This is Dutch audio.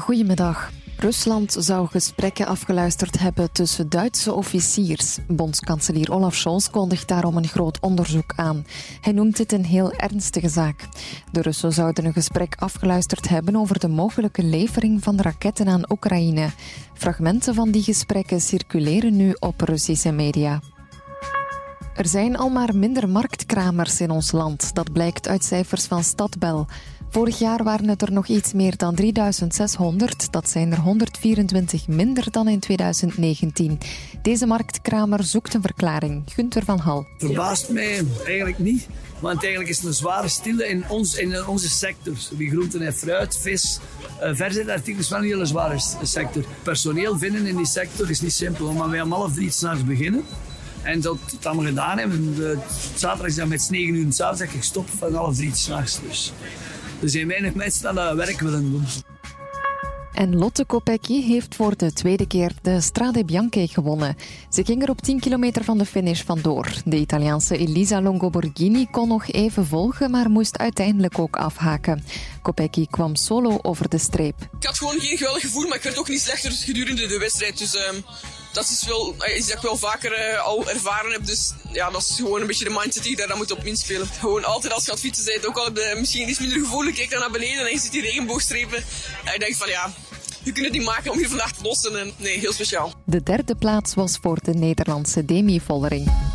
Goedemiddag. Rusland zou gesprekken afgeluisterd hebben tussen Duitse officiers. Bondskanselier Olaf Scholz kondigt daarom een groot onderzoek aan. Hij noemt dit een heel ernstige zaak. De Russen zouden een gesprek afgeluisterd hebben over de mogelijke levering van raketten aan Oekraïne. Fragmenten van die gesprekken circuleren nu op Russische media. Er zijn al maar minder marktkramers in ons land. Dat blijkt uit cijfers van Stadbel. Vorig jaar waren het er nog iets meer dan 3.600. Dat zijn er 124 minder dan in 2019. Deze marktkramer zoekt een verklaring. Gunther van Hal. Verbaast mij eigenlijk niet. Want eigenlijk is het een zware stilte in onze sectors. Wie groenten en fruit, vis, verzetting is wel een hele zware sector. Personeel vinden in die sector is niet simpel. Maar wij om 12:30 s'nachts beginnen. En dat we gedaan hebben. Zaterdag zijn we met 9:00 in de avond, zeg ik stop van 12:30 s'nachts. Dus. Er zijn weinig mensen die dat werk willen doen. En Lotte Kopecky heeft voor de tweede keer de Strade Bianche gewonnen. Ze ging er op 10 kilometer van de finish vandoor. De Italiaanse Elisa Longo Borghini kon nog even volgen, maar moest uiteindelijk ook afhaken. Kopecky kwam solo over de streep. Ik had gewoon geen geweldig gevoel, maar ik werd ook niet slechter gedurende de wedstrijd. Dus dat is wel iets dat ik wel vaker al ervaren heb. Dus ja, dat is gewoon een beetje de mindset die ik daar dan moet op inspelen. Gewoon altijd als je gaat fietsen, zei het ook al, misschien iets minder gevoelig. Kijk dan naar beneden en je ziet die regenboogstrepen. En ik denk van ja, je kunt het niet maken om hier vandaag te lossen. En, nee, heel speciaal. De derde plaats was voor de Nederlandse Demi Vollering.